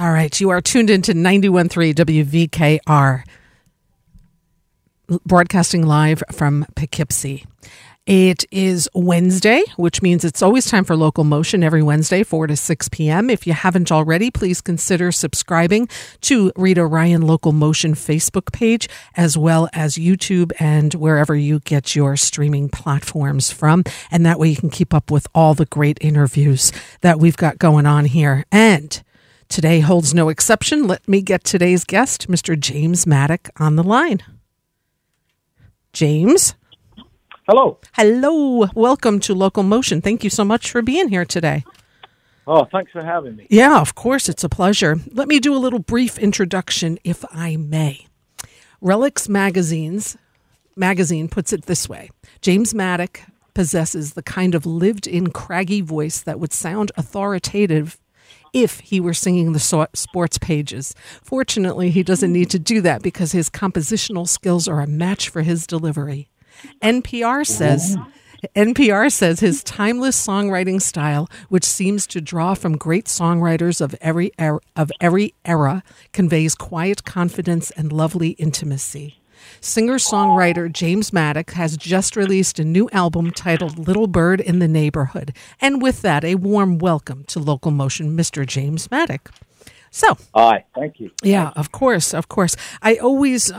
All right. You are tuned into 91.3 WVKR, broadcasting live from Poughkeepsie. It is Wednesday, which means it's always time for Local Motion every Wednesday, 4 to 6 p.m. If you haven't already, please consider subscribing to Rita Ryan Local Motion Facebook page, as well as YouTube and wherever you get your streaming platforms from. And that way you can keep up with all the great interviews that we've got going on here. And today holds no exception. Let me get today's guest, Mr. James Maddock, on the line. James? Hello. Hello. Welcome to Local Motion. Thank you so much for being here today. Oh, thanks for having me. Yeah, of course. It's a pleasure. Let me do a little brief introduction, if I may. Relics magazine puts it this way. James Maddock possesses the kind of lived-in craggy voice that would sound authoritative if he were singing the sports pages. Fortunately, he doesn't need to do that because his compositional skills are a match for his delivery. NPR says his timeless songwriting style, which seems to draw from great songwriters of every era, conveys quiet confidence and lovely intimacy. Singer-songwriter James Maddock has just released a new album titled Little Bird in the Neighborhood. And with that, a warm welcome to Local Motion, Mr. James Maddock. So, hi, thank you. Yeah, of course, of course. I always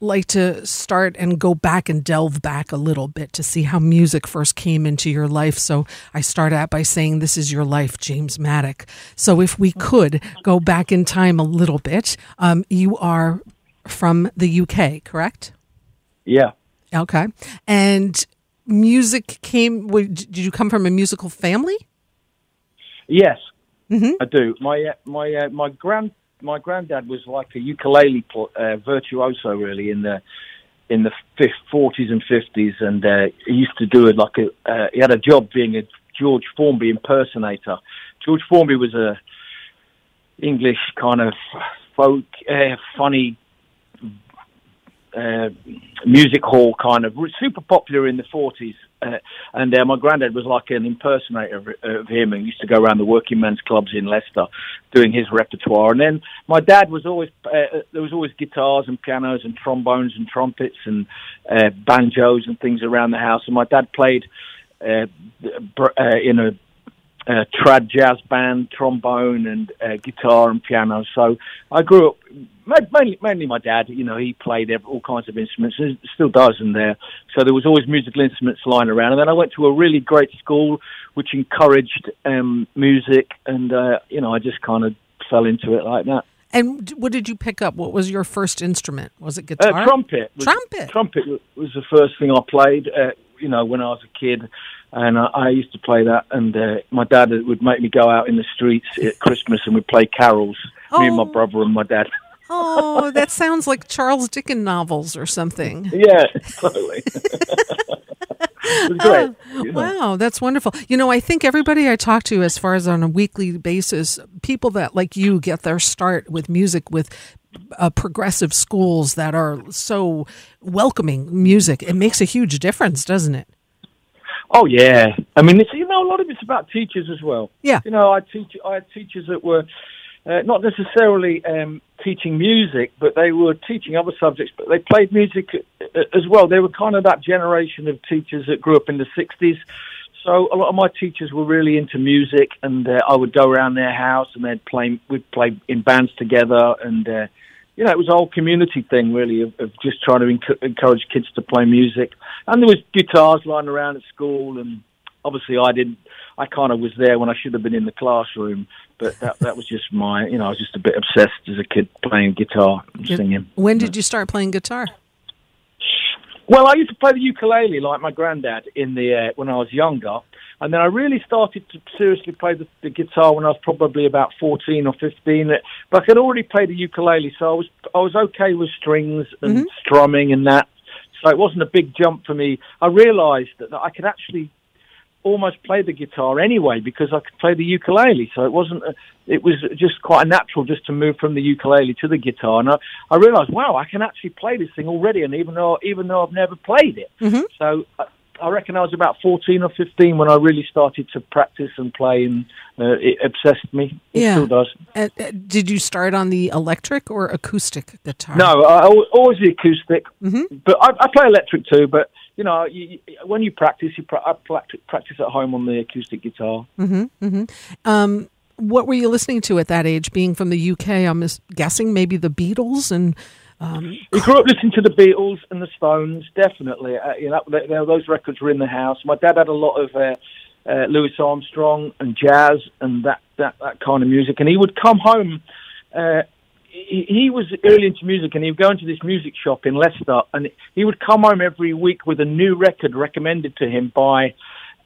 like to start and go back and delve back a little bit to see how music first came into your life. So I start out by saying this is your life, James Maddock. So if we could go back in time a little bit, you are from the UK, correct? Yeah. Okay. And music came, did you come from a musical family? Yes, I do. My granddad was like a ukulele virtuoso, really, in the 40s and 50s, and he used to do it like he had a job being a George Formby impersonator. George Formby was a English kind of folk, funny music hall kind of, super popular in the 40s. And my granddad was like an impersonator of him, and used to go around the working men's clubs in Leicester doing his repertoire. And then my dad was always, there was always guitars and pianos and trombones and trumpets and banjos and things around the house. And my dad played in a trad jazz band, trombone and guitar and piano. So I grew up, mainly my dad, you know, he played all kinds of instruments, and still does in there. So there was always musical instruments lying around. And then I went to a really great school, which encouraged music, and, you know, I just kind of fell into it like that. And what did you pick up? What was your first instrument? Was it guitar? Trumpet. Trumpet was the first thing I played, you know, when I was a kid. And I used to play that, and my dad would make me go out in the streets at Christmas and we'd play carols, me and my brother and my dad. Oh, that sounds like Charles Dickens novels or something. Yeah, totally. It was great. Yeah. Wow, that's wonderful. You know, I think everybody I talk to, as far as on a weekly basis, people that like you get their start with music with progressive schools that are so welcoming music. It makes a huge difference, doesn't it? Oh yeah, I mean, it's, you know, a lot of it's about teachers as well. Yeah, you know, I had teachers that were not necessarily teaching music, but they were teaching other subjects. But they played music as well. They were kind of that generation of teachers that grew up in the '60s. So a lot of my teachers were really into music, and I would go around their house, and they'd play. We'd play in bands together, and you know, it was a whole community thing, really, of just trying to encourage kids to play music. And there was guitars lying around at school, and obviously I kind of was there when I should have been in the classroom, but that was just my, you know, I was just a bit obsessed as a kid playing guitar and singing. When did you start playing guitar? Well, I used to play the ukulele like my granddad in the when I was younger, and then I really started to seriously play the guitar when I was probably about 14 or 15. But I could already play the ukulele, so I was okay with strings and strumming and that. So it wasn't a big jump for me. I realised that I could actually almost play the guitar anyway because I could play the ukulele. So it was just quite natural just to move from the ukulele to the guitar. And I realised, wow, I can actually play this thing already, and even though I've never played it. Mm-hmm. So I reckon I was about 14 or 15 when I really started to practice and play, and it obsessed me. It still does. Did you start on the electric or acoustic guitar? No, always the acoustic. Mm-hmm. But I play electric too, but, you know, when you practice, I practice at home on the acoustic guitar. Mm-hmm, mm-hmm. What were you listening to at that age? Being from the UK, I'm guessing maybe the Beatles and... We grew up listening to the Beatles and the Stones, definitely. Those records were in the house. My dad had a lot of Louis Armstrong and jazz and that kind of music. And he would come home. He was early into music, and he would go into this music shop in Leicester, and he would come home every week with a new record recommended to him by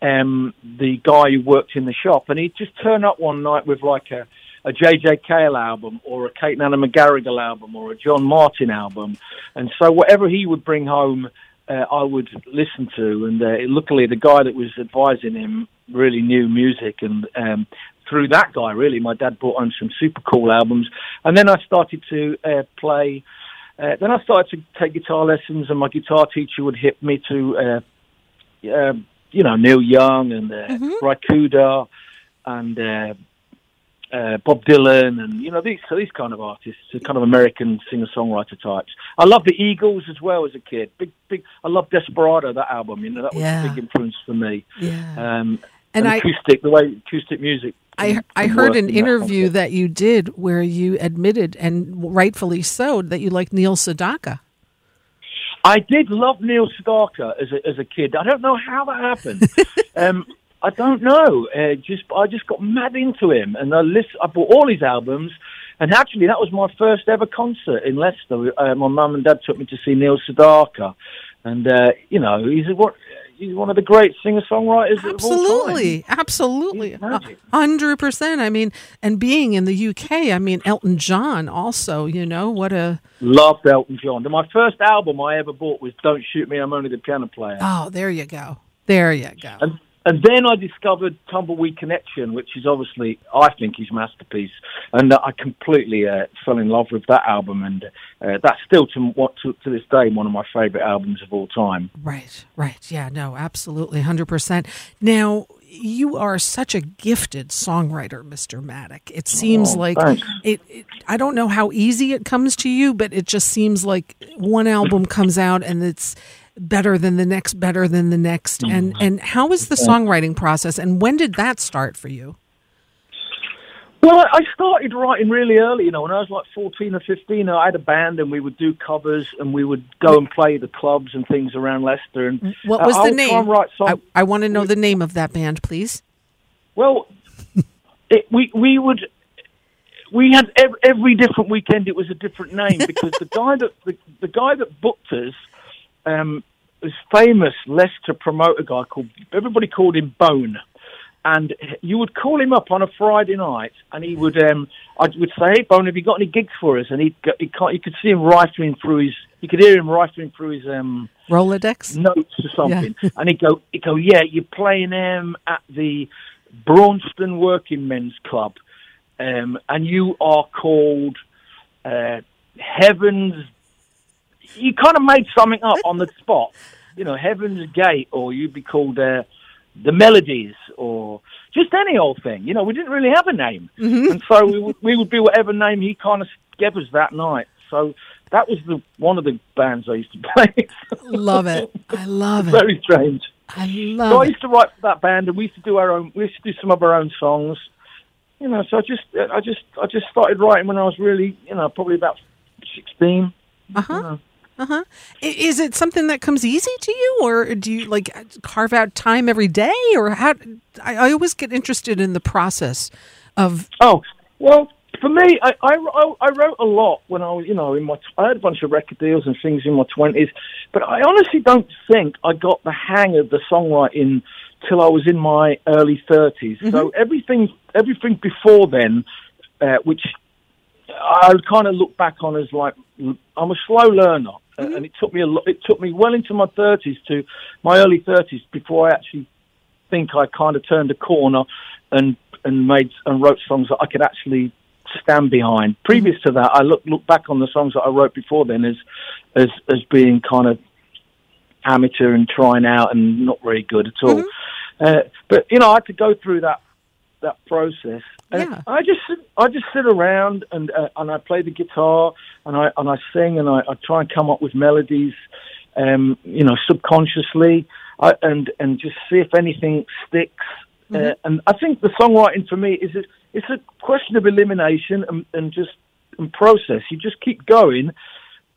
the guy who worked in the shop. And he'd just turn up one night with like a J.J. Cale album or a Kate Nana McGarrigle album or a John Martin album. And so whatever he would bring home, I would listen to. And luckily, the guy that was advising him really knew music. And through that guy, really, my dad brought home some super cool albums. And then I started to play. Then I started to take guitar lessons, and my guitar teacher would hit me to, Neil Young and Ry Cooder and... Bob Dylan and, these kind of artists, kind of American singer-songwriter types. I love the Eagles as well as a kid. I love Desperado, that album, that was a big influence for me. Yeah. Acoustic music. I heard an interview that you did where you admitted, and rightfully so, that you liked Neil Sedaka. I did love Neil Sedaka as a kid. I don't know how that happened. I don't know. I just got mad into him, and I bought all his albums. And actually, that was my first ever concert in Leicester. My mum and dad took me to see Neil Sedaka, and he's one of the great singer-songwriters of all time. Absolutely, 100%. I mean, and being in the UK, Elton John also. Loved Elton John. My first album I ever bought was "Don't Shoot Me, I'm Only the Piano Player." Oh, there you go. There you go. And then I discovered Tumbleweed Connection, which is obviously, I think, his masterpiece. And I completely fell in love with that album. And that's still, to this day, one of my favorite albums of all time. Right. Yeah, no, absolutely, 100%. Now, you are such a gifted songwriter, Mr. Maddock. It seems like it. I don't know how easy it comes to you, but it just seems like one album comes out and it's... better than the next. And how is the songwriting process, and when did that start for you? Well, I started writing really early, when I was like 14 or 15. I had a band, and we would do covers, and we would go and play the clubs and things around Leicester. And what was the name? I want to know the name of that band, please. Well, we had every different weekend it was a different name, because the guy that booked us, this famous Leicester promoter guy everybody called him Bone, and you would call him up on a Friday night, and he would I would say, "Hey Bone, have you got any gigs for us?" And you could see him rifling through his, you could hear him rifling through his Rolodex notes or something, yeah. And he'd go, "Yeah, you're playing at the Braunston Working Men's Club, and you are called Heaven's." You kind of made something up on the spot, Heaven's Gate, or you'd be called the Melodies, or just any old thing. We didn't really have a name, and so we would be whatever name he kind of gave us that night. So that was one of the bands I used to play. Love it! I love it. Very strange. I love. So I used to write for that band, and we used to do some of our own songs. So I just started writing when I was really, probably about 16. Is it something that comes easy to you, or do you like carve out time every day, or how? I always get interested in the process of. Oh well, for me, I wrote a lot when I was, I had a bunch of record deals and things in my 20s, but I honestly don't think I got the hang of the songwriting till I was in my early 30s. Mm-hmm. So everything before then, which. I kind of look back on as like I'm a slow learner, and it took me well into my 30s to my early 30s before I actually think I kind of turned a corner and wrote songs that I could actually stand behind. Previous to that, I look back on the songs that I wrote before then as being kind of amateur and trying out and not very good at all. Mm-hmm. But you know, I had to go through that process. Yeah. I just sit around and I play the guitar and I sing and I try and come up with melodies, you know, subconsciously, and just see if anything sticks. Mm-hmm. And I think the songwriting for me is it's a question of elimination and process. You just keep going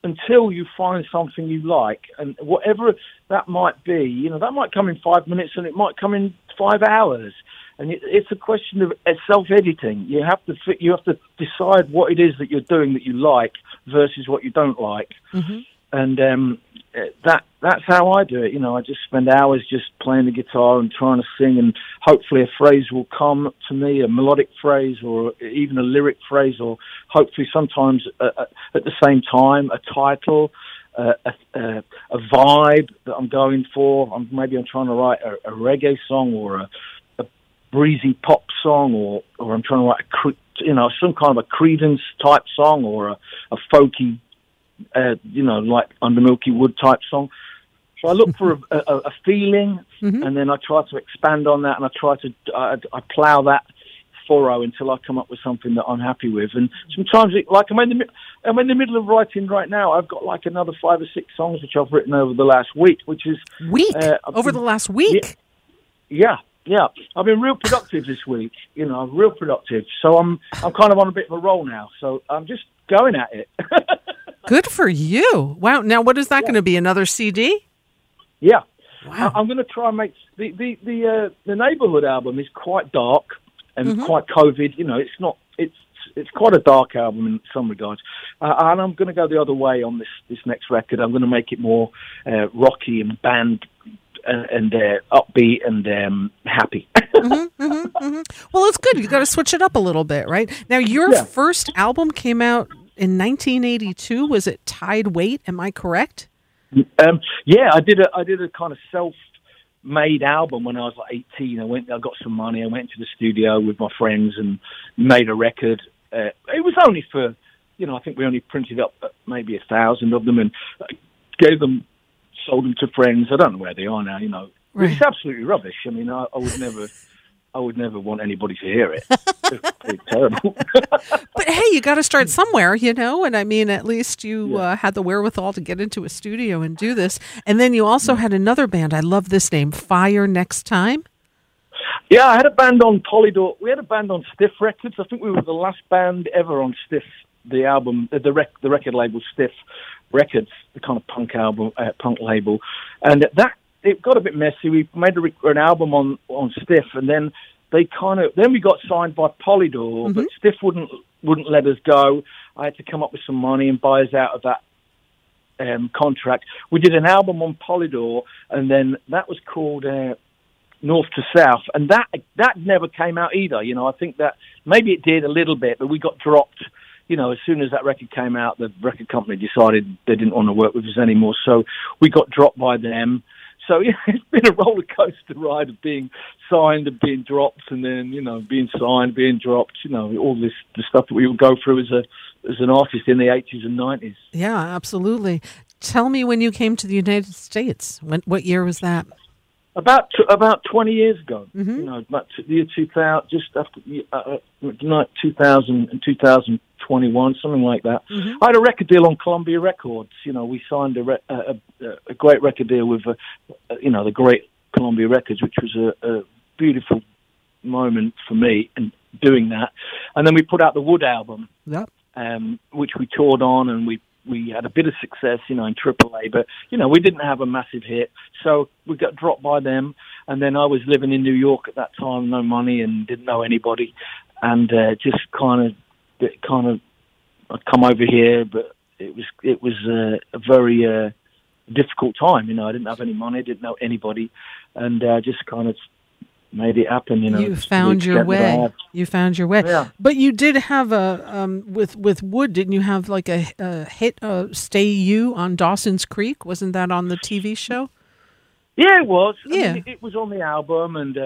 until you find something you like, and whatever that might be, you know, that might come in 5 minutes and it might come in 5 hours. And it's a question of self-editing. You have to decide what it is that you're doing that you like versus what you don't like. Mm-hmm. And that's how I do it. You know, I just spend hours just playing the guitar and trying to sing, and hopefully a phrase will come to me, a melodic phrase or even a lyric phrase, or hopefully sometimes at the same time a title, a vibe that I'm going for. Maybe I'm trying to write a reggae song or a breezy pop song, or I'm trying to write some kind of a Creedence type song, or a folky, you know, like Under Milky Wood type song. So I look for a feeling, mm-hmm. and then I try to expand on that, and I try to I plough that furrow until I come up with something that I'm happy with. And sometimes, I'm in the middle of writing right now. I've got like another 5 or 6 songs which I've written over the last week, Yeah, I've been real productive this week. You know, real productive. So I'm kind of on a bit of a roll now. So I'm just going at it. Good for you! Wow. Now, what is that going to be? Another CD? Yeah. Wow. I'm going to try and make the Neighborhood album is quite dark and mm-hmm. quite COVID. You know, it's quite a dark album in some regards. And I'm going to go the other way on this next record. I'm going to make it more rocky and band and upbeat and happy. Mm-hmm, mm-hmm, mm-hmm. Well, it's good. You got to switch it up a little bit, right? Now, your first album came out in 1982. Was it Tide Wait? Am I correct? Yeah, I did a kind of self-made album when I was like 18. I got some money. I went to the studio with my friends and made a record. It was only for, you know, I think we only printed up maybe 1,000 of them and sold them to friends. I don't know where they are now, you know. Right. It's absolutely rubbish. I mean, I would never want anybody to hear it. It's terrible. But hey, you got to start somewhere, you know. And I mean, at least you had the wherewithal to get into a studio and do this. And then you also had another band. I love this name, Fire Next Time. Yeah, I had a band on Polydor. We had a band on Stiff Records. I think we were the last band ever on Stiff, the album, the record label Stiff Records, the kind of punk label. And that it got a bit messy. We made an album on Stiff, and then we got signed by Polydor, mm-hmm. but Stiff wouldn't let us go. I had to come up with some money and buy us out of that contract. We did an album on Polydor, and then that was called North to South, and that never came out either. You know, I think that maybe it did a little bit, but we got dropped. You know, as soon as that record came out, the record company decided they didn't want to work with us anymore, so we got dropped by them. So yeah, it's been a roller coaster ride of being signed and being dropped, and then, you know, being signed, being dropped, you know, all this the stuff that we would go through as an artist in the 80s and 90s. Yeah, absolutely. Tell me when you came to the United States. What year was that? About 20 years ago, mm-hmm. you know, about the year 2000, just after 2000 and 2021, something like that. Mm-hmm. I had a record deal on Columbia Records. You know, we signed a great record deal with, you know, the great Columbia Records, which was a beautiful moment for me in doing that. And then we put out the Wood album, which we toured on, and we had a bit of success, you know, in AAA, but, you know, we didn't have a massive hit. So we got dropped by them. And then I was living in New York at that time, no money and didn't know anybody. And just kind of, I'd come over here, but it was a very difficult time. You know, I didn't have any money, didn't know anybody. And I just kind of made it happen, you know. You found your way. Yeah. But you did have with Wood, didn't you have like a hit, Stay You on Dawson's Creek? Wasn't that on the TV show? Yeah, it was. Yeah. I mean, it was on the album, and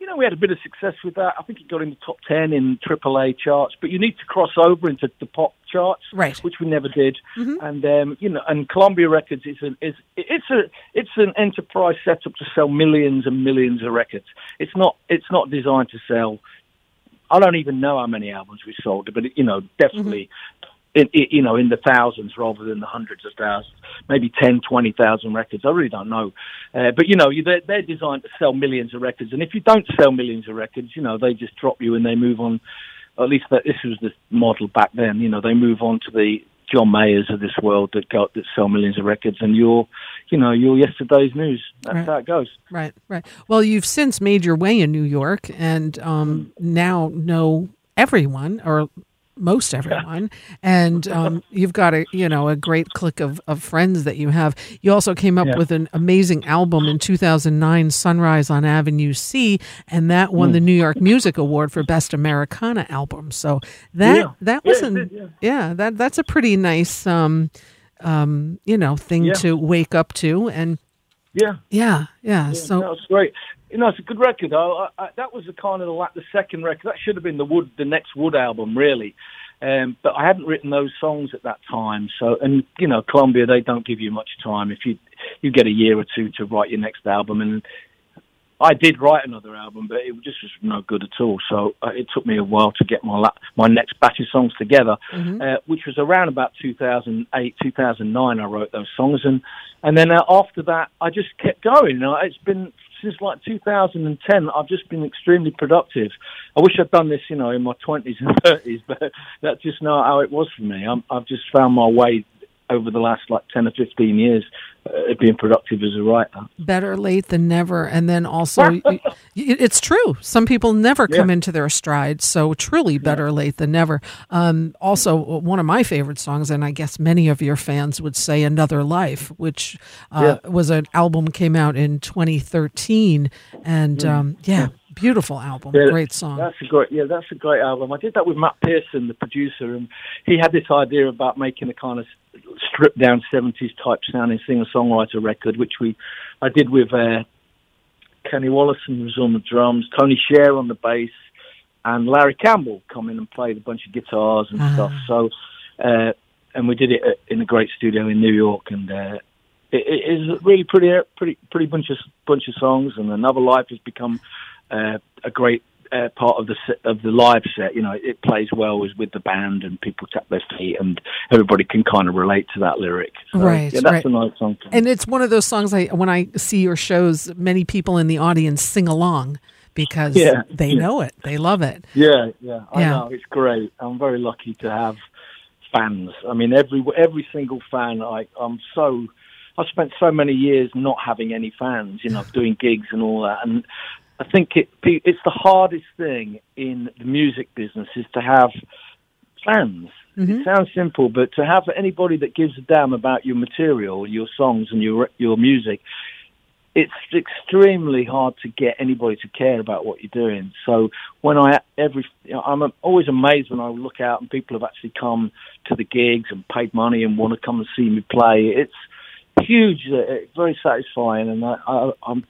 you know, we had a bit of success with that. I think it got in the top 10 in AAA charts, but you need to cross over into the pop charts, right, which we never did. Mm-hmm. And you know, and Columbia Records is an enterprise set up to sell millions and millions of records. It's not designed to sell. I don't even know how many albums we sold, but you know, definitely in the thousands rather than the hundreds of thousands, maybe 10, 20,000 records. I really don't know. But, you know, they're designed to sell millions of records. And if you don't sell millions of records, you know, they just drop you and they move on. Or at least this was the model back then. You know, they move on to the John Mayers of this world that sell millions of records. And you're yesterday's news. That's right. How it goes. Right, right. Well, you've since made your way in New York and now know everyone or most everyone, and you've got a great clique of friends that you have. You also came up with an amazing album in 2009, Sunrise on Avenue C, and that won the New York Music Award for Best Americana Album. So that's a pretty nice thing to wake up to, and so that was great. You know, it's a good record. That was the kind of the second record. That should have been the next Wood album, really. But I hadn't written those songs at that time. So, and you know, Columbia, they don't give you much time. If you get a year or two to write your next album, and I did write another album, but it just was no good at all. So it took me a while to get my next batch of songs together, which was around about 2008, 2009. I wrote those songs, and then after that, I just kept going. It's been since like 2010. I've just been extremely productive. I wish I'd done this, you know, in my 20s and 30s, but that's just not how it was for me. I've just found my way over the last like 10 or 15 years being productive as a writer. Better late than never. And then also, it's true. Some people never come into their stride. So truly better late than never. Also, one of my favorite songs, and I guess many of your fans would say Another Life, which was an album came out in 2013. And beautiful album, great song. That's a great album. I did that with Matt Pearson, the producer, and he had this idea about making a kind of stripped down 70s type sounding singer-songwriter record, which I did with Kenny Wallison was on the drums, Tony Sher on the bass, and Larry Campbell come in and played a bunch of guitars and stuff. So, and we did it in a great studio in New York, and it is a really pretty bunch of songs. And Another Life has become a great part of the live set. You know, it plays well with the band, and people tap their feet, and everybody can kind of relate to that lyric. So, that's a nice song. And it's one of those songs. When I see your shows, many people in the audience sing along because they know it, they love it. I know, it's great. I'm very lucky to have fans. I mean, every single fan. I spent so many years not having any fans. You know, doing gigs and all that, and I think it's the hardest thing in the music business is to have fans. It sounds simple, but to have anybody that gives a damn about your material, your songs, and your music, it's extremely hard to get anybody to care about what you're doing. So I'm always amazed when I look out and people have actually come to the gigs and paid money and want to come and see me play. It's huge, very satisfying, and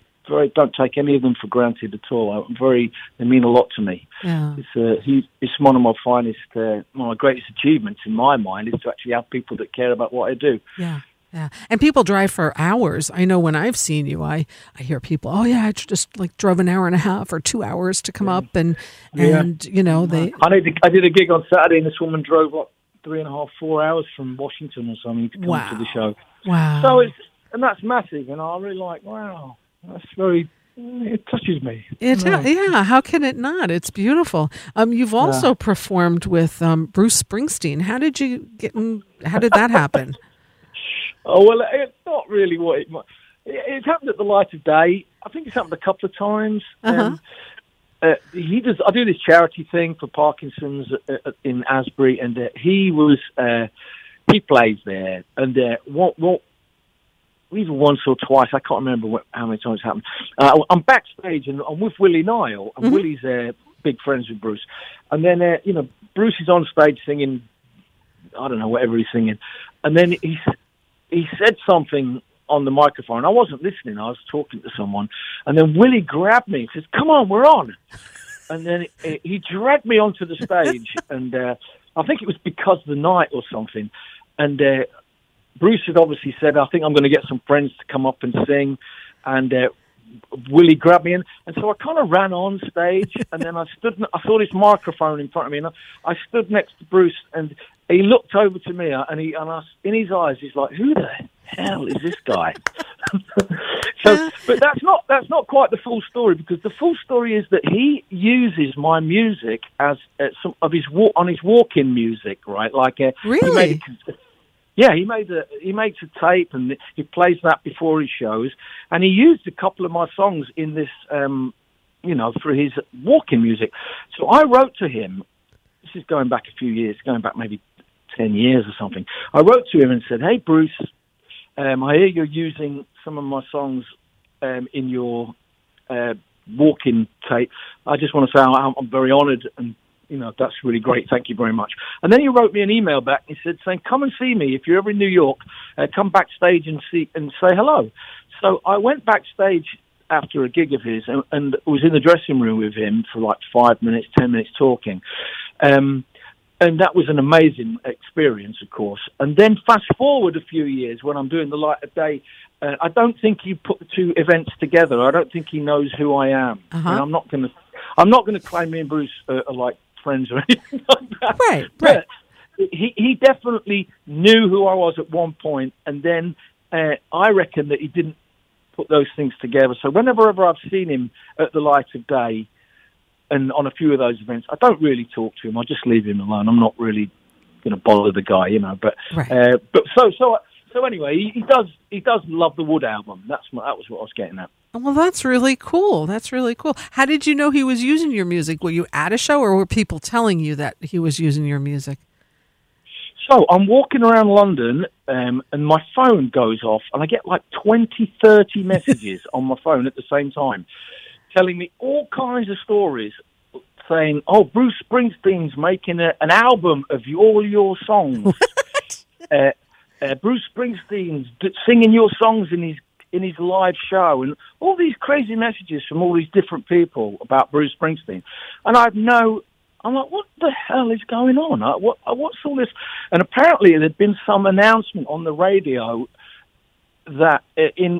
don't take any of them for granted at all. They mean a lot to me. Yeah. It's one of my greatest achievements in my mind is to actually have people that care about what I do. Yeah. Yeah, and people drive for hours. I know when I've seen you, I hear people, I just like drove an hour and a half or 2 hours to come up, and you know they. I did a gig on Saturday, and this woman drove like 3.5, 4 hours from Washington or something to come to the show. Wow! So that's massive, and I really like wow. That's it touches me. How can it not? It's beautiful. You've also performed with Bruce Springsteen. How did that happen? Oh, well, it's not really what it's happened at the Light of Day. I think it's happened a couple of times. I do this charity thing for Parkinson's in Asbury, and he plays there, and even once or twice, I can't remember how many times it happened. I'm backstage and I'm with Willie Nile, and Willie's big friends with Bruce. And then, Bruce is on stage singing, I don't know, whatever he's singing. And then he said something on the microphone. I wasn't listening. I was talking to someone. And then Willie grabbed me and says, come on, we're on. And then he dragged me onto the stage. And I think it was Because the Night or something. And Bruce had obviously said, I think I'm going to get some friends to come up and sing. And Willie grabbed me in. And so I kind of ran on stage. And then I stood, I saw this microphone in front of me. And I stood next to Bruce. And he looked over to me. And in his eyes, he's like, who the hell is this guy? So, but that's not quite the full story, because the full story is that he uses my music as some of his on his walk-in music, right? Like, really? He makes a tape and he plays that before his shows, and he used a couple of my songs in this, for his walk-in music. So I wrote to him. This is going back a few years, going back maybe 10 years or something. I wrote to him and said, "Hey, Bruce." I hear you're using some of my songs in your walk-in tape. I just want to say I'm very honoured, and that's really great. Thank you very much. And then he wrote me an email back. He said, "Saying come and see me if you're ever in New York. Come backstage and say hello." So I went backstage after a gig of his and was in the dressing room with him for like 5 minutes, 10 minutes talking. And that was an amazing experience, of course. And then fast forward a few years when I'm doing The Light of Day, I don't think he put the two events together. I don't think he knows who I am. Uh-huh. And I'm not going to claim me and Bruce are like friends or anything like that. Right, right. But he definitely knew who I was at one point, and then I reckon that he didn't put those things together. So whenever I've seen him at The Light of Day, and on a few of those events, I don't really talk to him. I just leave him alone. I'm not really going to bother the guy, But right. So anyway, he does love the Wood album. That was what I was getting at. Well, that's really cool. How did you know he was using your music? Were you at a show, or were people telling you that he was using your music? So I'm walking around London, and my phone goes off, and I get like 20, 30 messages on my phone at the same time, telling me all kinds of stories, saying, "Oh, Bruce Springsteen's making an album of all your songs. Bruce Springsteen's singing your songs in his live show," and all these crazy messages from all these different people about Bruce Springsteen. And I'm like, what the hell is going on? What's all this? And apparently there'd been some announcement on the radio that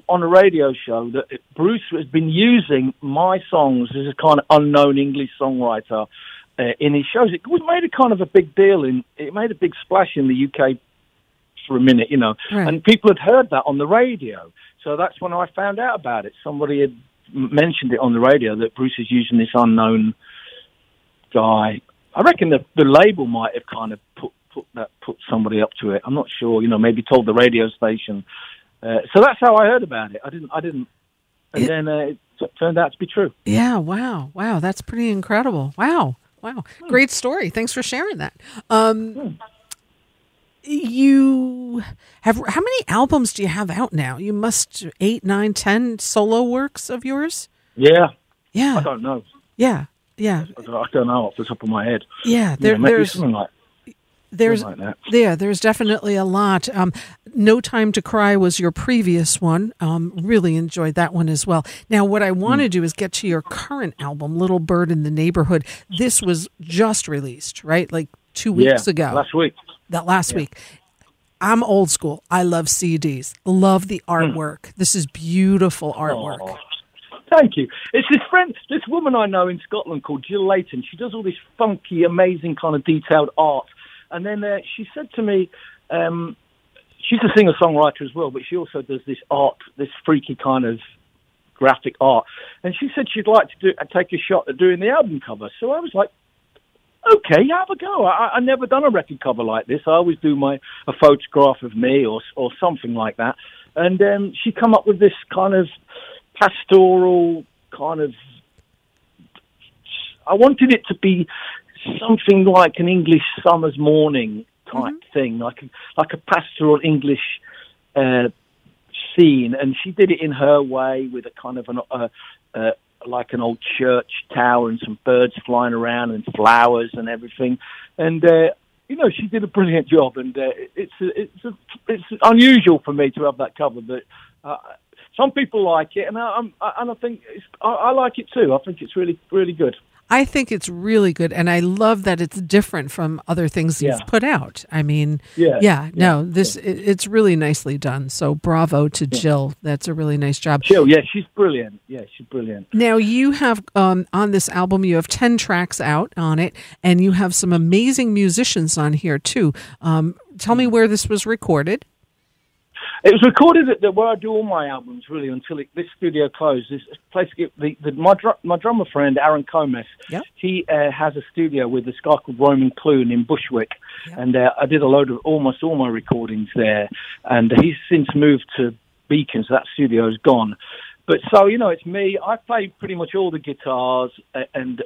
on a radio show that Bruce has been using my songs as a kind of unknown English songwriter in his shows. It was made a kind of a big deal, it made a big splash in the UK for a minute, Right. And people had heard that on the radio. So that's when I found out about it. Somebody had mentioned it on the radio that Bruce is using this unknown guy. I reckon the label might have kind of put somebody up to it. I'm not sure, maybe told the radio station. So that's how I heard about it. I didn't. And then it turned out to be true. Yeah. Wow. That's pretty incredible. Wow. Great story. Thanks for sharing that. You have, how many albums do you have out now? You must 8, 9, 10 solo works of yours. Yeah. I don't know. Yeah. I don't know off the top of my head. Yeah. There's something like that. There's definitely a lot. No Time to Cry was your previous one. Really enjoyed that one as well. Now, what I want to do is get to your current album, Little Bird in the Neighborhood. This was just released, right? Like 2 weeks ago. Last week. I'm old school. I love CDs. Love the artwork. This is beautiful artwork. Aww. Thank you. It's this woman I know in Scotland called Jill Layton. She does all this funky, amazing kind of detailed art. And then she said to me, she's a singer-songwriter as well, but she also does this art, this freaky kind of graphic art. And she said she'd like to take a shot at doing the album cover. So I was like, okay, have a go. I've never done a record cover like this. I always do a photograph of me or something like that. And she come up with this kind of pastoral kind of... I wanted it to be something like an English summer's morning type thing, like a pastoral English scene, and she did it in her way with a kind of like an old church tower and some birds flying around and flowers and everything, and you know, she did a brilliant job, and it's unusual for me to have that cover, but some people like it, and I think I like it too. I think it's really, really good. I think it's really good, and I love that it's different from other things you've put out. I mean, it's really nicely done, so bravo to Jill. That's a really nice job. Jill, she's brilliant. Yeah, she's brilliant. Now, you have, on this album, you have 10 tracks out on it, and you have some amazing musicians on here, too. Tell me where this was recorded. It was recorded at where I do all my albums, really, until this studio closed. This place, my drummer friend, Aaron Comas, he has a studio with this guy called Roman Clune in Bushwick, and I did a load of almost all my recordings there. And he's since moved to Beacon, so that studio's gone. But so, you know, it's me. I play pretty much all the guitars and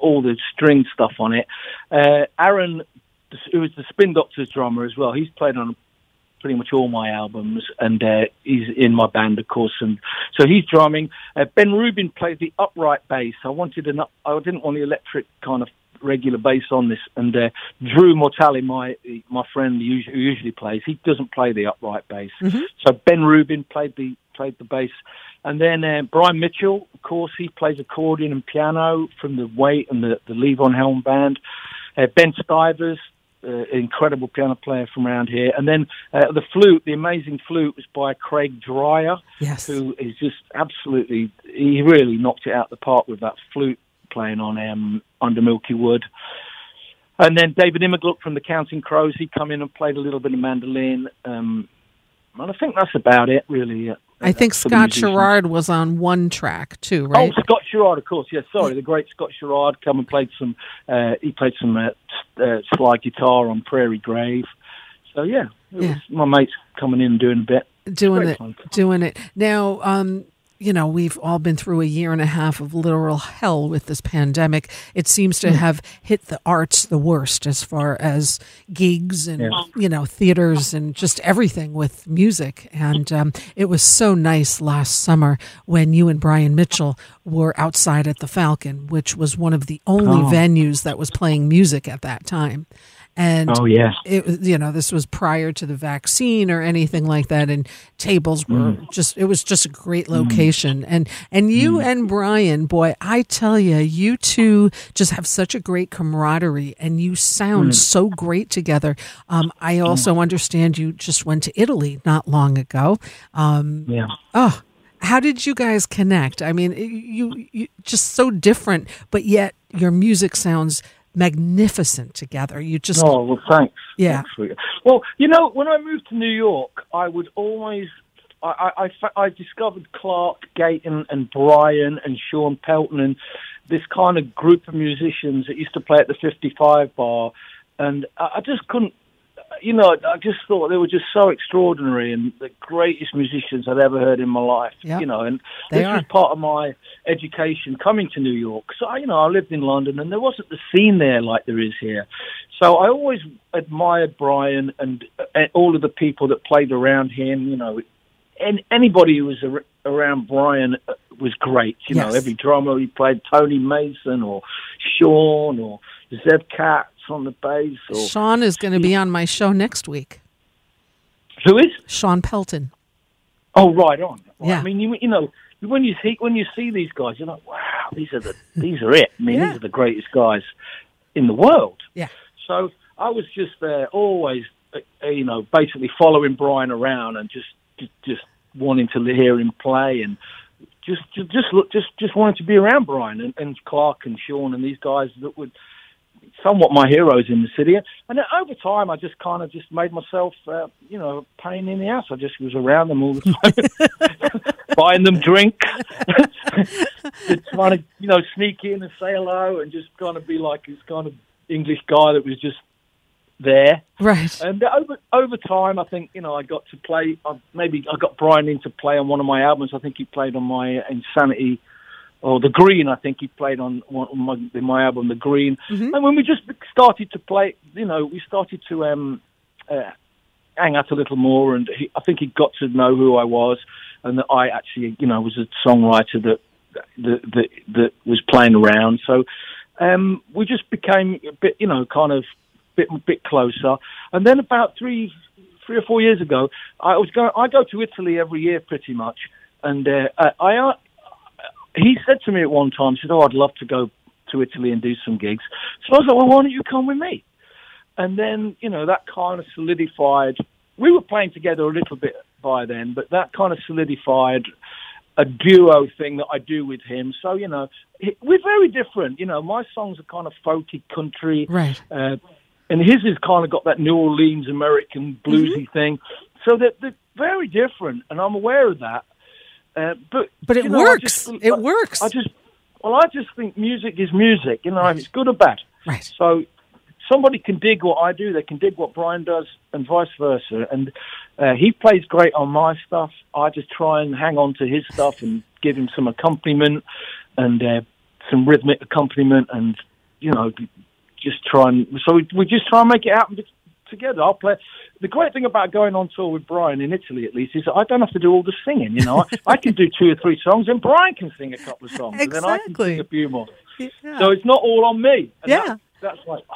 all the string stuff on it. Aaron, who was the Spin Doctors drummer as well, he's played on pretty much all my albums, and he's in my band, of course, and so he's drumming. Ben Rubin played the upright bass. I didn't want the electric kind of regular bass on this, and Drew Mortale, my friend who usually plays, he doesn't play the upright bass. Mm-hmm. So Ben Rubin played the bass, and then Brian Mitchell, of course, he plays accordion and piano from the Waite and the Levon Helm band. Ben Stivers, incredible piano player from around here, and then the flute, the amazing flute, was by Craig Dreyer, who is just absolutely—he really knocked it out of the park with that flute playing on Under Milky Wood. And then David Immergluck from the Counting Crows, he come in and played a little bit of mandolin, and I think that's about it, really. I think Scott Sherrard was on one track too, right? Oh, Scott Sherrard, of course. Yes, the great Scott Sherrard come and played some. He played some slide guitar on Prairie Grave. So it was my mates coming in and doing a bit, doing it. Now, you know, we've all been through a year and a half of literal hell with this pandemic. It seems to have hit the arts the worst as far as gigs and, you know, theaters and just everything with music. And it was so nice last summer when you and Brian Mitchell were outside at the Falcon, which was one of the only venues that was playing music at that time. And it, you know, this was prior to the vaccine or anything like that, and tables were it was just a great location. And you and Brian, boy, I tell you, you two just have such a great camaraderie, and you sound so great together. I also understand you just went to Italy not long ago. How did you guys connect? I mean, you just so different, but yet your music sounds magnificent together. You just thanks. Yeah. Thanks. Well, you know, when I moved to New York, I would always I discovered Clark Gayton and Brian and Sean Pelton and this kind of group of musicians that used to play at the 55 bar, and I just couldn't. You know, I just thought they were just so extraordinary and the greatest musicians I'd ever heard in my life, you know, and this was part of my education coming to New York. So, you know, I lived in London and there wasn't the scene there like there is here. So I always admired Brian and all of the people that played around him, you know, and anybody who was around Brian was great. You know, every drummer he played, Tony Mason or Sean or Zeb Katz on the bass. Or Sean is going to be on my show next week. Who is? Sean Pelton. Oh, right on. Well, I mean, you know, when you see these guys, you're like, wow, these are it. I mean, these are the greatest guys in the world. Yeah. So I was just there, always, you know, basically following Brian around and just wanting to hear him play and just wanted to be around Brian and Clark and Sean and these guys that would. Somewhat my heroes in the city, and over time I just kind of just made myself, you know, a pain in the ass. I just was around them all the time, buying them drinks, just trying to, you know, sneak in and say hello, and just kind of be like this kind of English guy that was just there, right? And over time, I think, you know, I got to play. I got Brian in to play on one of my albums. I think he played on my Insanity. Or The Green, I think he played on my album, The Green. Mm-hmm. And when we just started to play, you know, we started to hang out a little more, and I think he got to know who I was, and that I actually, you know, was a songwriter that was playing around. So we just became a bit, you know, kind of bit closer. And then about three or four years ago, I go to Italy every year pretty much. And he said to me at one time, he said, "Oh, I'd love to go to Italy and do some gigs." So I was like, "Well, why don't you come with me?" And then, you know, that kind of solidified. We were playing together a little bit by then, but that kind of solidified a duo thing that I do with him. So, you know, we're very different. You know, my songs are kind of folky country. Right. And his has kind of got that New Orleans American bluesy thing. So they're very different, and I'm aware of that. But it works. It works. I just think music is music, you know, right. It's good or bad. Right. So somebody can dig what I do, they can dig what Brian does, and vice versa. And he plays great on my stuff. I just try and hang on to his stuff and give him some accompaniment and some rhythmic accompaniment, and, you know, just try and... So we just try and make it happen together. I'll play... The great thing about going on tour with Brian, in Italy at least, is that I don't have to do all the singing, you know. I can do two or three songs, and Brian can sing a couple of songs, exactly. And then I can sing a few more. Yeah. So it's not all on me. And yeah. That's like... Oh,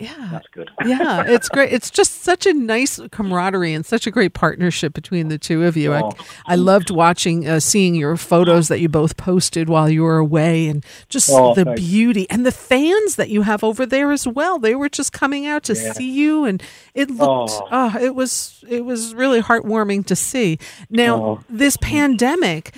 yeah. That's good. Yeah, it's great. It's just such a nice camaraderie and such a great partnership between the two of you. Oh. I loved watching, seeing your photos that you both posted while you were away, and just the thanks. Beauty and the fans that you have over there as well. They were just coming out to see you, and it looked, it was really heartwarming to see. Now, this pandemic,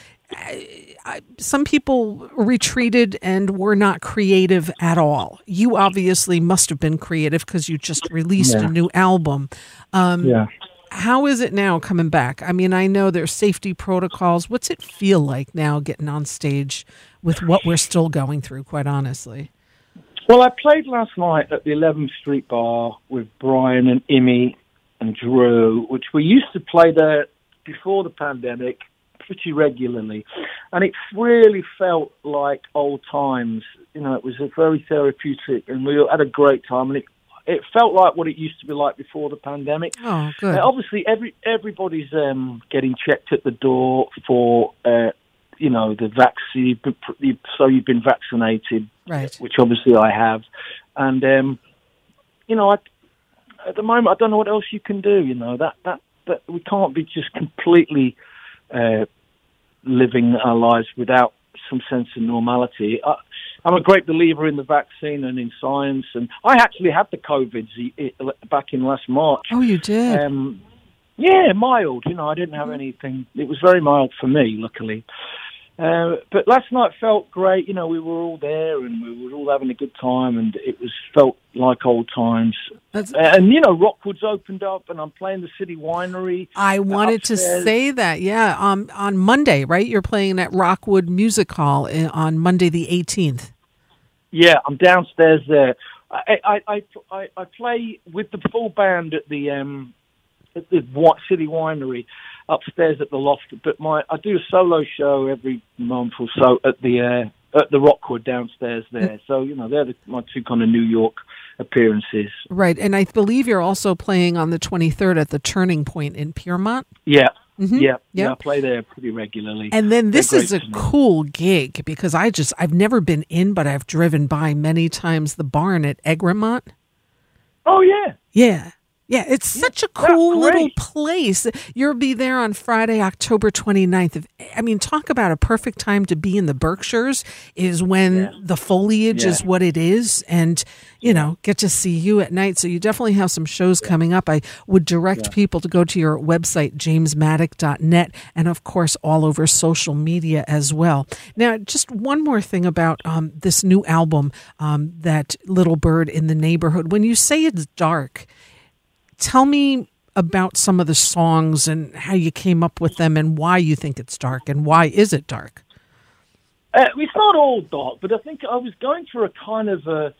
some people retreated and were not creative at all. You obviously must have been creative because you just released a new album. How is it now coming back? I mean, I know there's safety protocols. What's it feel like now getting on stage with what we're still going through, quite honestly? Well, I played last night at the 11th Street Bar with Brian and Immy and Drew, which we used to play there before the pandemic pretty regularly, and it really felt like old times. You know, it was very therapeutic, and we had a great time, and it felt like what it used to be like before the pandemic. Oh, good. Obviously, everybody's getting checked at the door for, you know, the vaccine, so you've been vaccinated, right? Which obviously I have, and, you know, at the moment, I don't know what else you can do, you know, that we can't be just completely... living our lives without some sense of normality. I'm a great believer in the vaccine and in science, and I actually had the COVID back in last March. Oh, you did? Yeah, mild. You know, I didn't have anything. It was very mild for me, luckily. But last night felt great. You know, we were all there, and we were all having a good time, and felt like old times. And, you know, Rockwood's opened up, and I'm playing the City Winery. I wanted to say that, yeah. On Monday, right? You're playing at Rockwood Music Hall on Monday the 18th. Yeah, I'm downstairs there. I play with the full band at the City Winery upstairs at the loft, but I do a solo show every month or so at the Rockwood downstairs there. So, you know, they're my two kind of New York appearances. Right, and I believe you're also playing on the 23rd at the Turning Point in Piermont. Yeah. Mm-hmm. Yeah, I play there pretty regularly. And then this is a cool gig because I've never been in, but I've driven by many times, the Barn at Egremont. Oh yeah. Yeah. Yeah, it's such a cool little place. You'll be there on Friday, October 29th. I mean, talk about a perfect time to be in the Berkshires is when the foliage is what it is, and, you know, get to see you at night. So you definitely have some shows coming up. I would direct people to go to your website, jamesmaddock.net, and, of course, all over social media as well. Now, just one more thing about this new album, that Little Bird in the Neighborhood. When you say it's dark... Tell me about some of the songs and how you came up with them and why you think it's dark and why is it dark? It's not all dark, but I think I was going for a kind of a...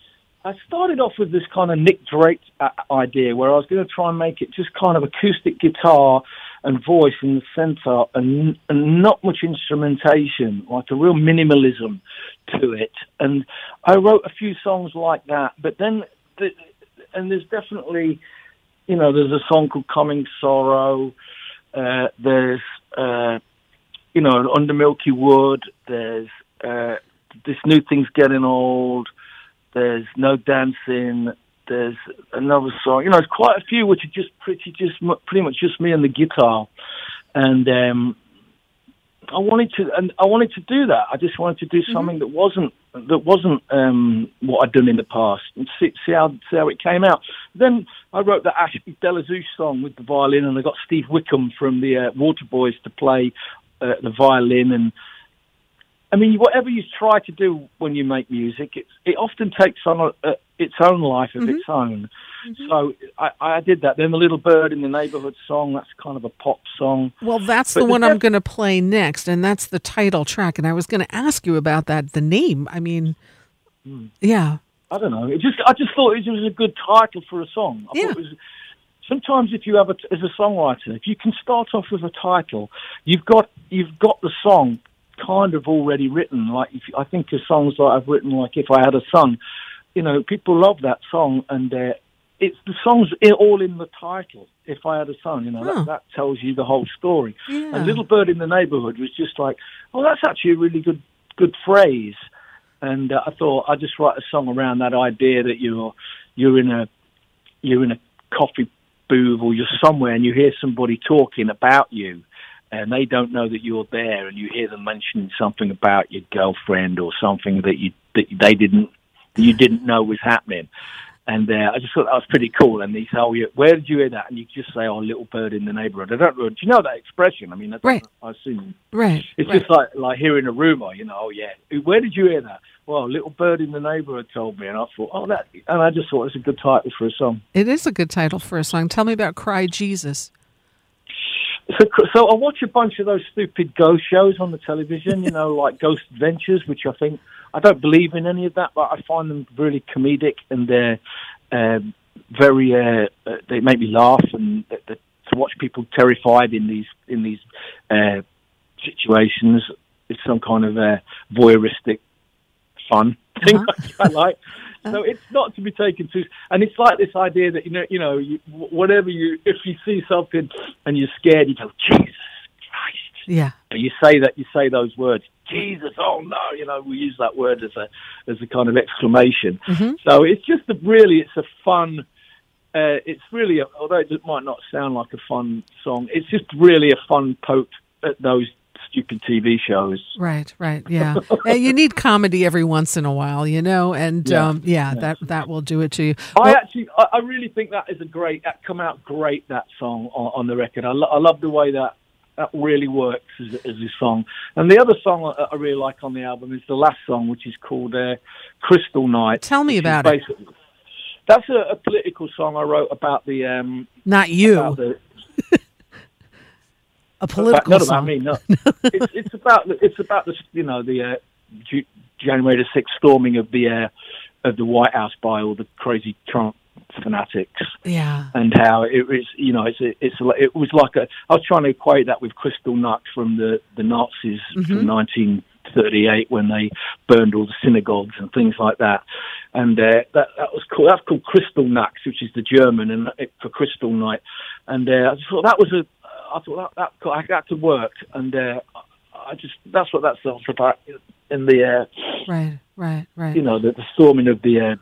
I started off with this kind of Nick Drake idea where I was going to try and make it just kind of acoustic guitar and voice in the center and not much instrumentation, like a real minimalism to it. And I wrote a few songs like that, but then... and there's definitely... You know, there's a song called Coming Sorrow, there's, you know, Under Milky Wood, there's This New Thing's Getting Old, there's No Dancing, there's another song. You know, there's quite a few which are pretty much just me and the guitar. And I wanted to do that. I just wanted to do something that wasn't what I'd done in the past, and see how it came out. Then I wrote the Ashby Delazouche song with the violin, and I got Steve Wickham from the Waterboys to play the violin. And I mean, whatever you try to do when you make music, it often takes on its own life of its own. Mm-hmm. So I did that. Then the Little Bird in the Neighborhood song, that's kind of a pop song. Well, that's the one I'm going to play next, and that's the title track. And I was going to ask you about that, the name. I mean, yeah. I don't know. I just thought it was a good title for a song. I thought it was... Sometimes, if you have as a songwriter, if you can start off with a title, you've got the song kind of already written. Like I think of songs that I've written, like If I Had a Son, you know, people love that song, and it's the song's all in the title. If I Had a Son, you know, that tells you the whole story. Yeah. And Little Bird in the Neighborhood was just like, oh, that's actually a really good phrase. And I thought I'd just write a song around that idea that you're in a coffee booth, or you're somewhere and you hear somebody talking about you, and they don't know that you're there, and you hear them mentioning something about your girlfriend or something that you didn't know was happening. And I just thought that was pretty cool. And they say, "Oh, where did you hear that?" And you just say, "Oh, Little Bird in the Neighborhood." I don't know. Do you know that expression? I mean, that's right. I assume. Right. It's right. Just like hearing a rumor. You know, oh yeah, where did you hear that? Well, Little Bird in the Neighborhood told me, and I thought, oh, that. And I just thought it's a good title for a song. It is a good title for a song. Tell me about "Cry Jesus." So I watch a bunch of those stupid ghost shows on the television, you know, like Ghost Adventures, which I don't believe in any of that, but I find them really comedic, and they're very they make me laugh, and to watch people terrified in these situations is some kind of voyeuristic fun thing I like. So it's not to be taken too, and it's like this idea that if you see something and you're scared, you go, Jesus Christ. Yeah. And you say those words, Jesus. Oh no, you know, we use that word as a kind of exclamation. Mm-hmm. So it's just it's really, although it might not sound like a fun song, it's just really a fun poke at those stupid TV shows. Right, yeah. You need comedy every once in a while, you know, and that will do it to you. I really think that is that come out great, that song on the record. I love the way that really works as a song. And the other song I really like on the album is the last song, which is called Kristallnacht. Tell me about it. That's a political song I wrote about the... Not you. A political song. Not about me, no. It's about the the January the 6th storming of the White House by all the crazy Trump fanatics. Yeah. And how I was trying to equate that with Kristallnacht from the Nazis from 1938, when they burned all the synagogues and things like that. And that was cool. That's called Kristallnacht, which is the German for Crystal Night. And I just thought that could work, and that's what that song's about. In the right. You know, the storming of the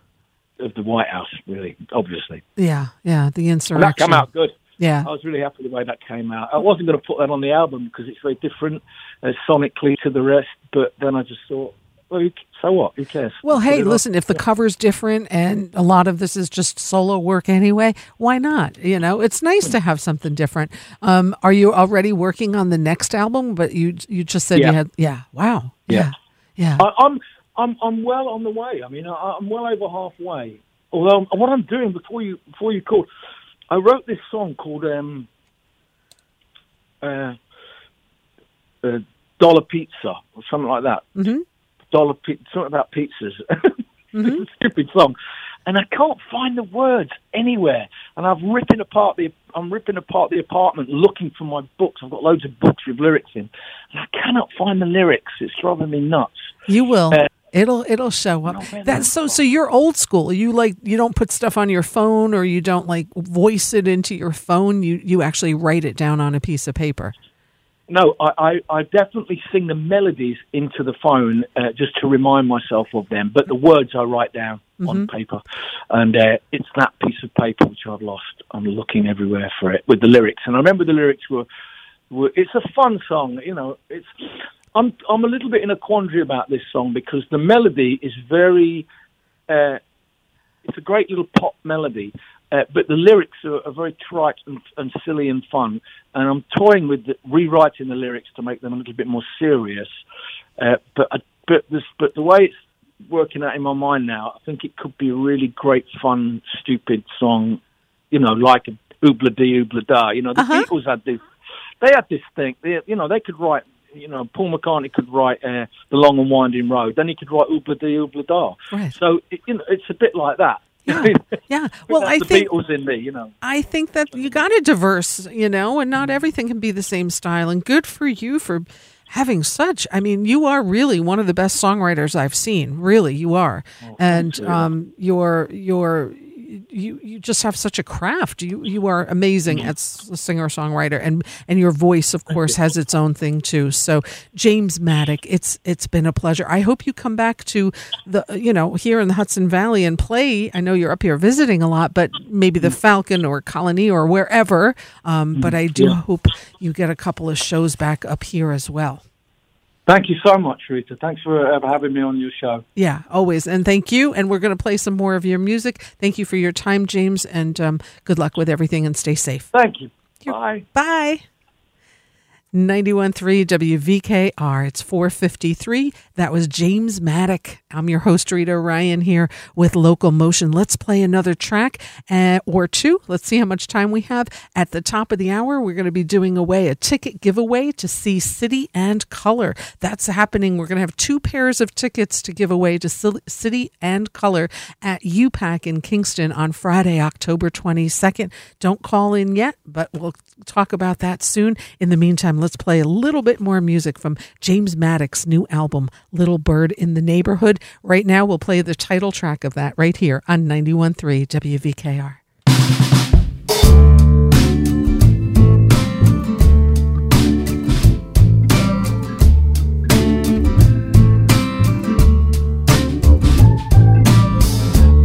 White House, really, obviously. Yeah, the insurrection. And that came out good. Yeah, I was really happy the way that came out. I wasn't going to put that on the album because it's very different sonically to the rest. But then I just thought, well, so what? Who cares? Well, hey, listen, if the cover's different and a lot of this is just solo work anyway, why not? You know, it's nice to have something different. Are you already working on the next album? But you just said you had, wow. Yeah. I'm well on the way. I mean, I'm well over halfway. Although what I'm doing before you called, I wrote this song called Dollar Pizza or something like that. Mm-hmm. Dollar pizza, something about pizzas. It's a stupid song, and I can't find the words anywhere. And I'm ripping apart the apartment looking for my books. I've got loads of books with lyrics in, and I cannot find the lyrics. It's driving me nuts. You will. It'll show up. That's so. You're old school. You don't put stuff on your phone, or you don't voice it into your phone. You actually write it down on a piece of paper. No, I definitely sing the melodies into the phone just to remind myself of them, but the words I write down on paper, and it's that piece of paper which I've lost. I'm looking everywhere for it with the lyrics, and I remember the lyrics were it's a fun song, you know. I'm a little bit in a quandary about this song because the melody is very, it's a great little pop melody. But the lyrics are very trite and silly and fun, and I'm toying with rewriting the lyrics to make them a little bit more serious. But the way it's working out in my mind now, I think it could be a really great, fun, stupid song, you know, like Oobla Dee Oobla Da. You know, the Beatles had this. They had this thing. They could write. You know, Paul McCartney could write The Long and Winding Road. Then he could write Oobla Dee Oobla Da. Right. So it's a bit like that. Yeah. Well, I think Beatles in there, you know. I think that you got to diverse, you know, and not everything can be the same style. And good for you for having such. I mean, you are really one of the best songwriters I've seen. Really, you are. Oh, and you just have such a craft. You are amazing as a singer-songwriter, and your voice, of course, has its own thing too. So James Maddock, it's been a pleasure. I hope you come back to the here in the Hudson Valley and play. I know you're up here visiting a lot, but maybe the Falcon or Colony or wherever. But I do hope you get a couple of shows back up here as well. Thank you so much, Rita. Thanks for having me on your show. Yeah, always. And thank you. And we're going to play some more of your music. Thank you for your time, James. And good luck with everything and stay safe. Thank you. Bye. Bye. 91.3 WVKR. It's 4:53. That was James Maddock. I'm your host, Rita Ryan, here with Local Motion. Let's play another track or two. Let's see how much time we have. At the top of the hour, we're going to be doing away a ticket giveaway to see City and Color. That's happening. We're going to have 2 pairs of tickets to give away to City and Color at UPAC in Kingston on Friday, October 22nd. Don't call in yet, but we'll talk about that soon. In the meantime, let's play a little bit more music from James Maddock's new album, Little Bird in the Neighborhood. Right now, we'll play the title track of that right here on 91.3 WVKR.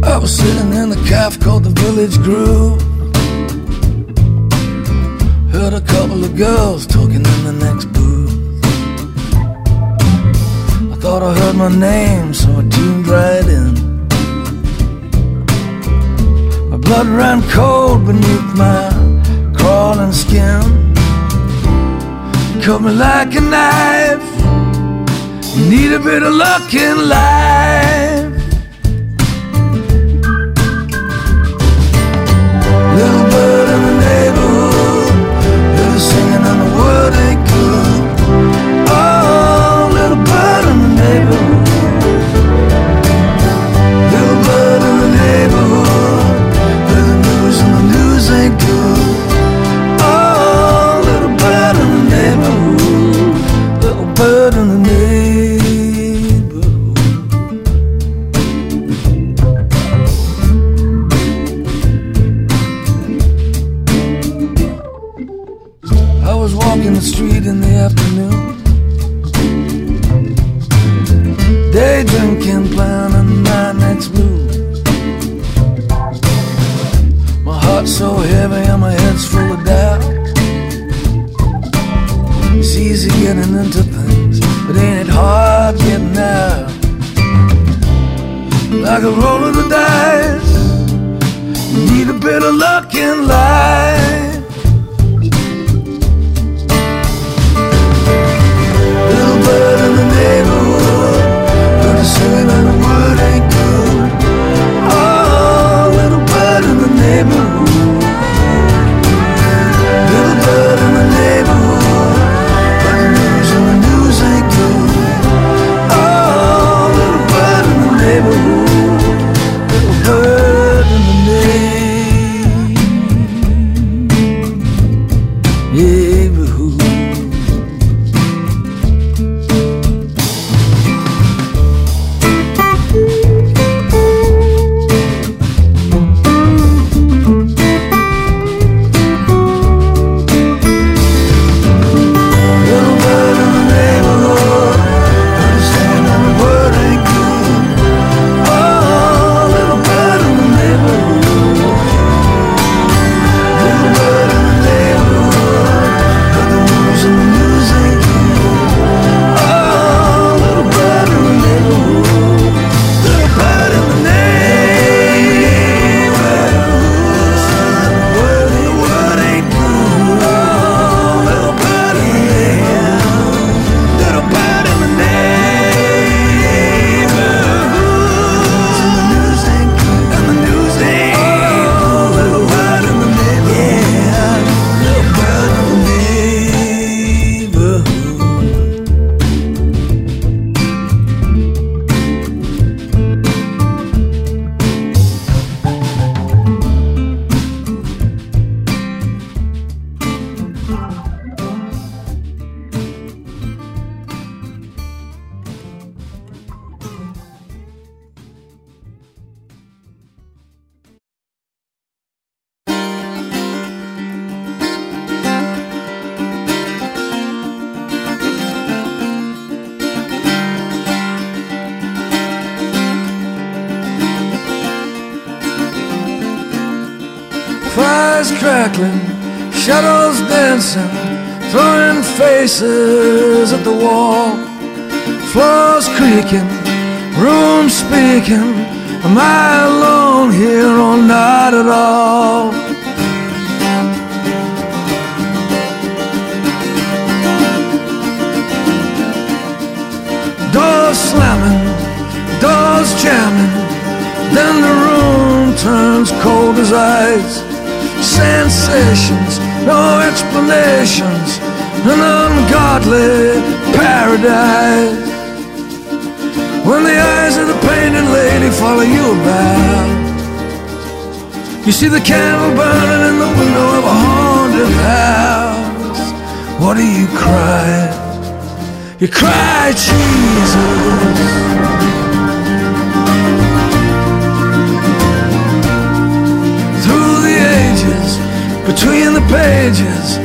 I was sitting in the cafe called the Village Groove. Heard a couple of girls talking in the next booth. I thought I heard my name, so I tuned right in. My blood ran cold beneath my crawling skin. Cut me like a knife. You need a bit of luck in life. Little bird in the neighborhood, singing on the wood ain't good. Oh, little bird in the neighborhood, little bird in the neighborhood, the news and the news ain't good. Oh, little bird in the neighborhood, little bird in the street in the afternoon, day drinking, planning my next move. My heart's so heavy and my head's full of doubt. It's easy getting into things, but ain't it hard getting out? Like a roll of the dice, you need a bit of luck in life. Bird in the neighborhood, but the singing on the wood ain't good. Oh, little bird in the neighborhood, little bird in the neighborhood, but the news and the news ain't good. Oh, little bird in the neighborhood, little bird in the neighborhood. fires crackling, shadows dancing, throwing faces at the wall, floors creaking, rooms speaking, am I alone here or not at all? Doors slamming, doors jamming, then the room turns cold as ice. Sensations, no explanations, an ungodly paradise. When the eyes of the painted lady follow you about, you see the candle burning in the window of a haunted house. What do you cry? You cry, Jesus. Between the pages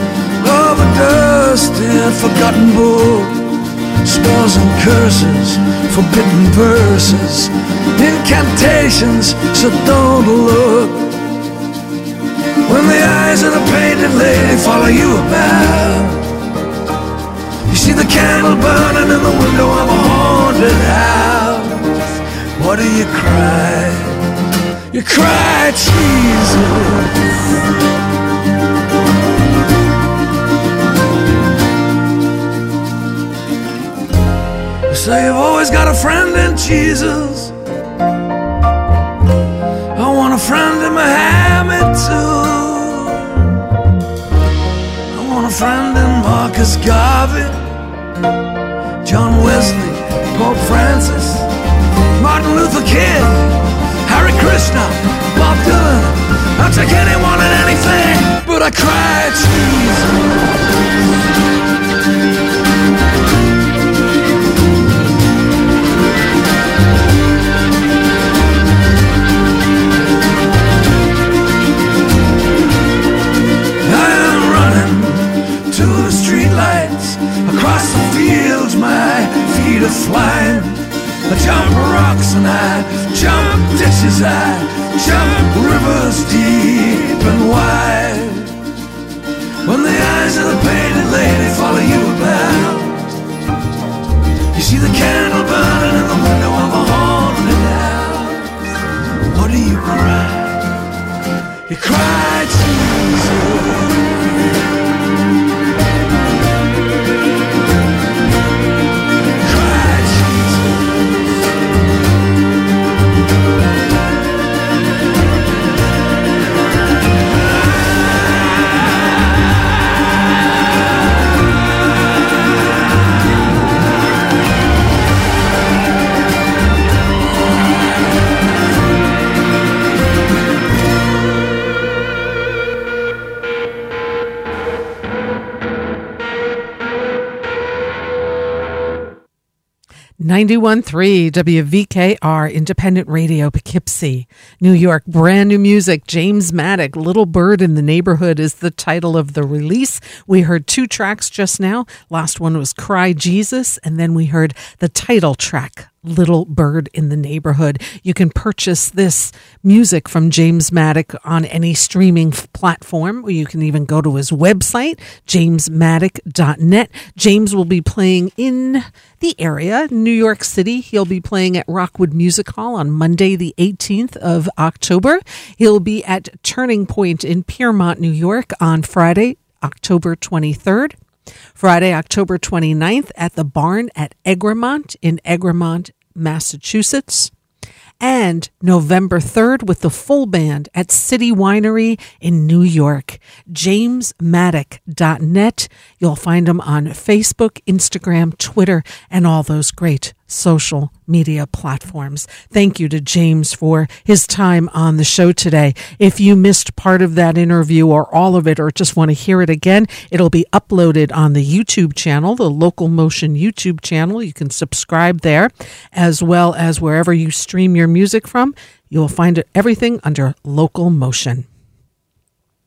of a dusty forgotten book, spells and curses, forbidden verses, incantations, so don't look. When the eyes of the painted lady follow you about, you see the candle burning in the window of a haunted house. What do you cry? You cry, Jesus. So you've always got a friend in Jesus. I want a friend in Mohammed too. I want a friend in Marcus Garvey, John Wesley, Pope Francis, Martin Luther King, Hare Krishna, Bob Dylan. I'll take anyone and anything, but I cry, Jesus. Across the fields my feet are flying. I jump rocks and I jump ditches, I jump rivers deep and wide. When the eyes of the painted lady follow you about, you see the candle burning in the window of a haunted house. What do you cry? You cry, Jesus. Ninety-one-three WVKR, Independent Radio, Poughkeepsie, New York. Brand new music, James Maddock, Little Bird in the Neighborhood is the title of the release. We heard two tracks just now. Last one was Cry Jesus, and then we heard the title track, Little Bird in the Neighborhood. You can purchase this music from James Maddock on any streaming platform, or you can even go to his website, jamesmaddock.net. James will be playing in the area, New York City. He'll be playing at Rockwood Music Hall on Monday, the 18th of October. He'll be at Turning Point in Piermont, New York on Friday, October 23rd. Friday, October 29th at the Barn at Egremont in Egremont, Massachusetts. And November 3rd with the full band at City Winery in New York. JamesMaddock.net. You'll find him on Facebook, Instagram, Twitter, and all those great social media platforms. Thank you to James for his time on the show today. If you missed part of that interview or all of it, or just want to hear it again, it'll be uploaded on the YouTube channel, the Local Motion YouTube channel. You can subscribe there, as well as wherever you stream your music from. You'll find everything under Local Motion.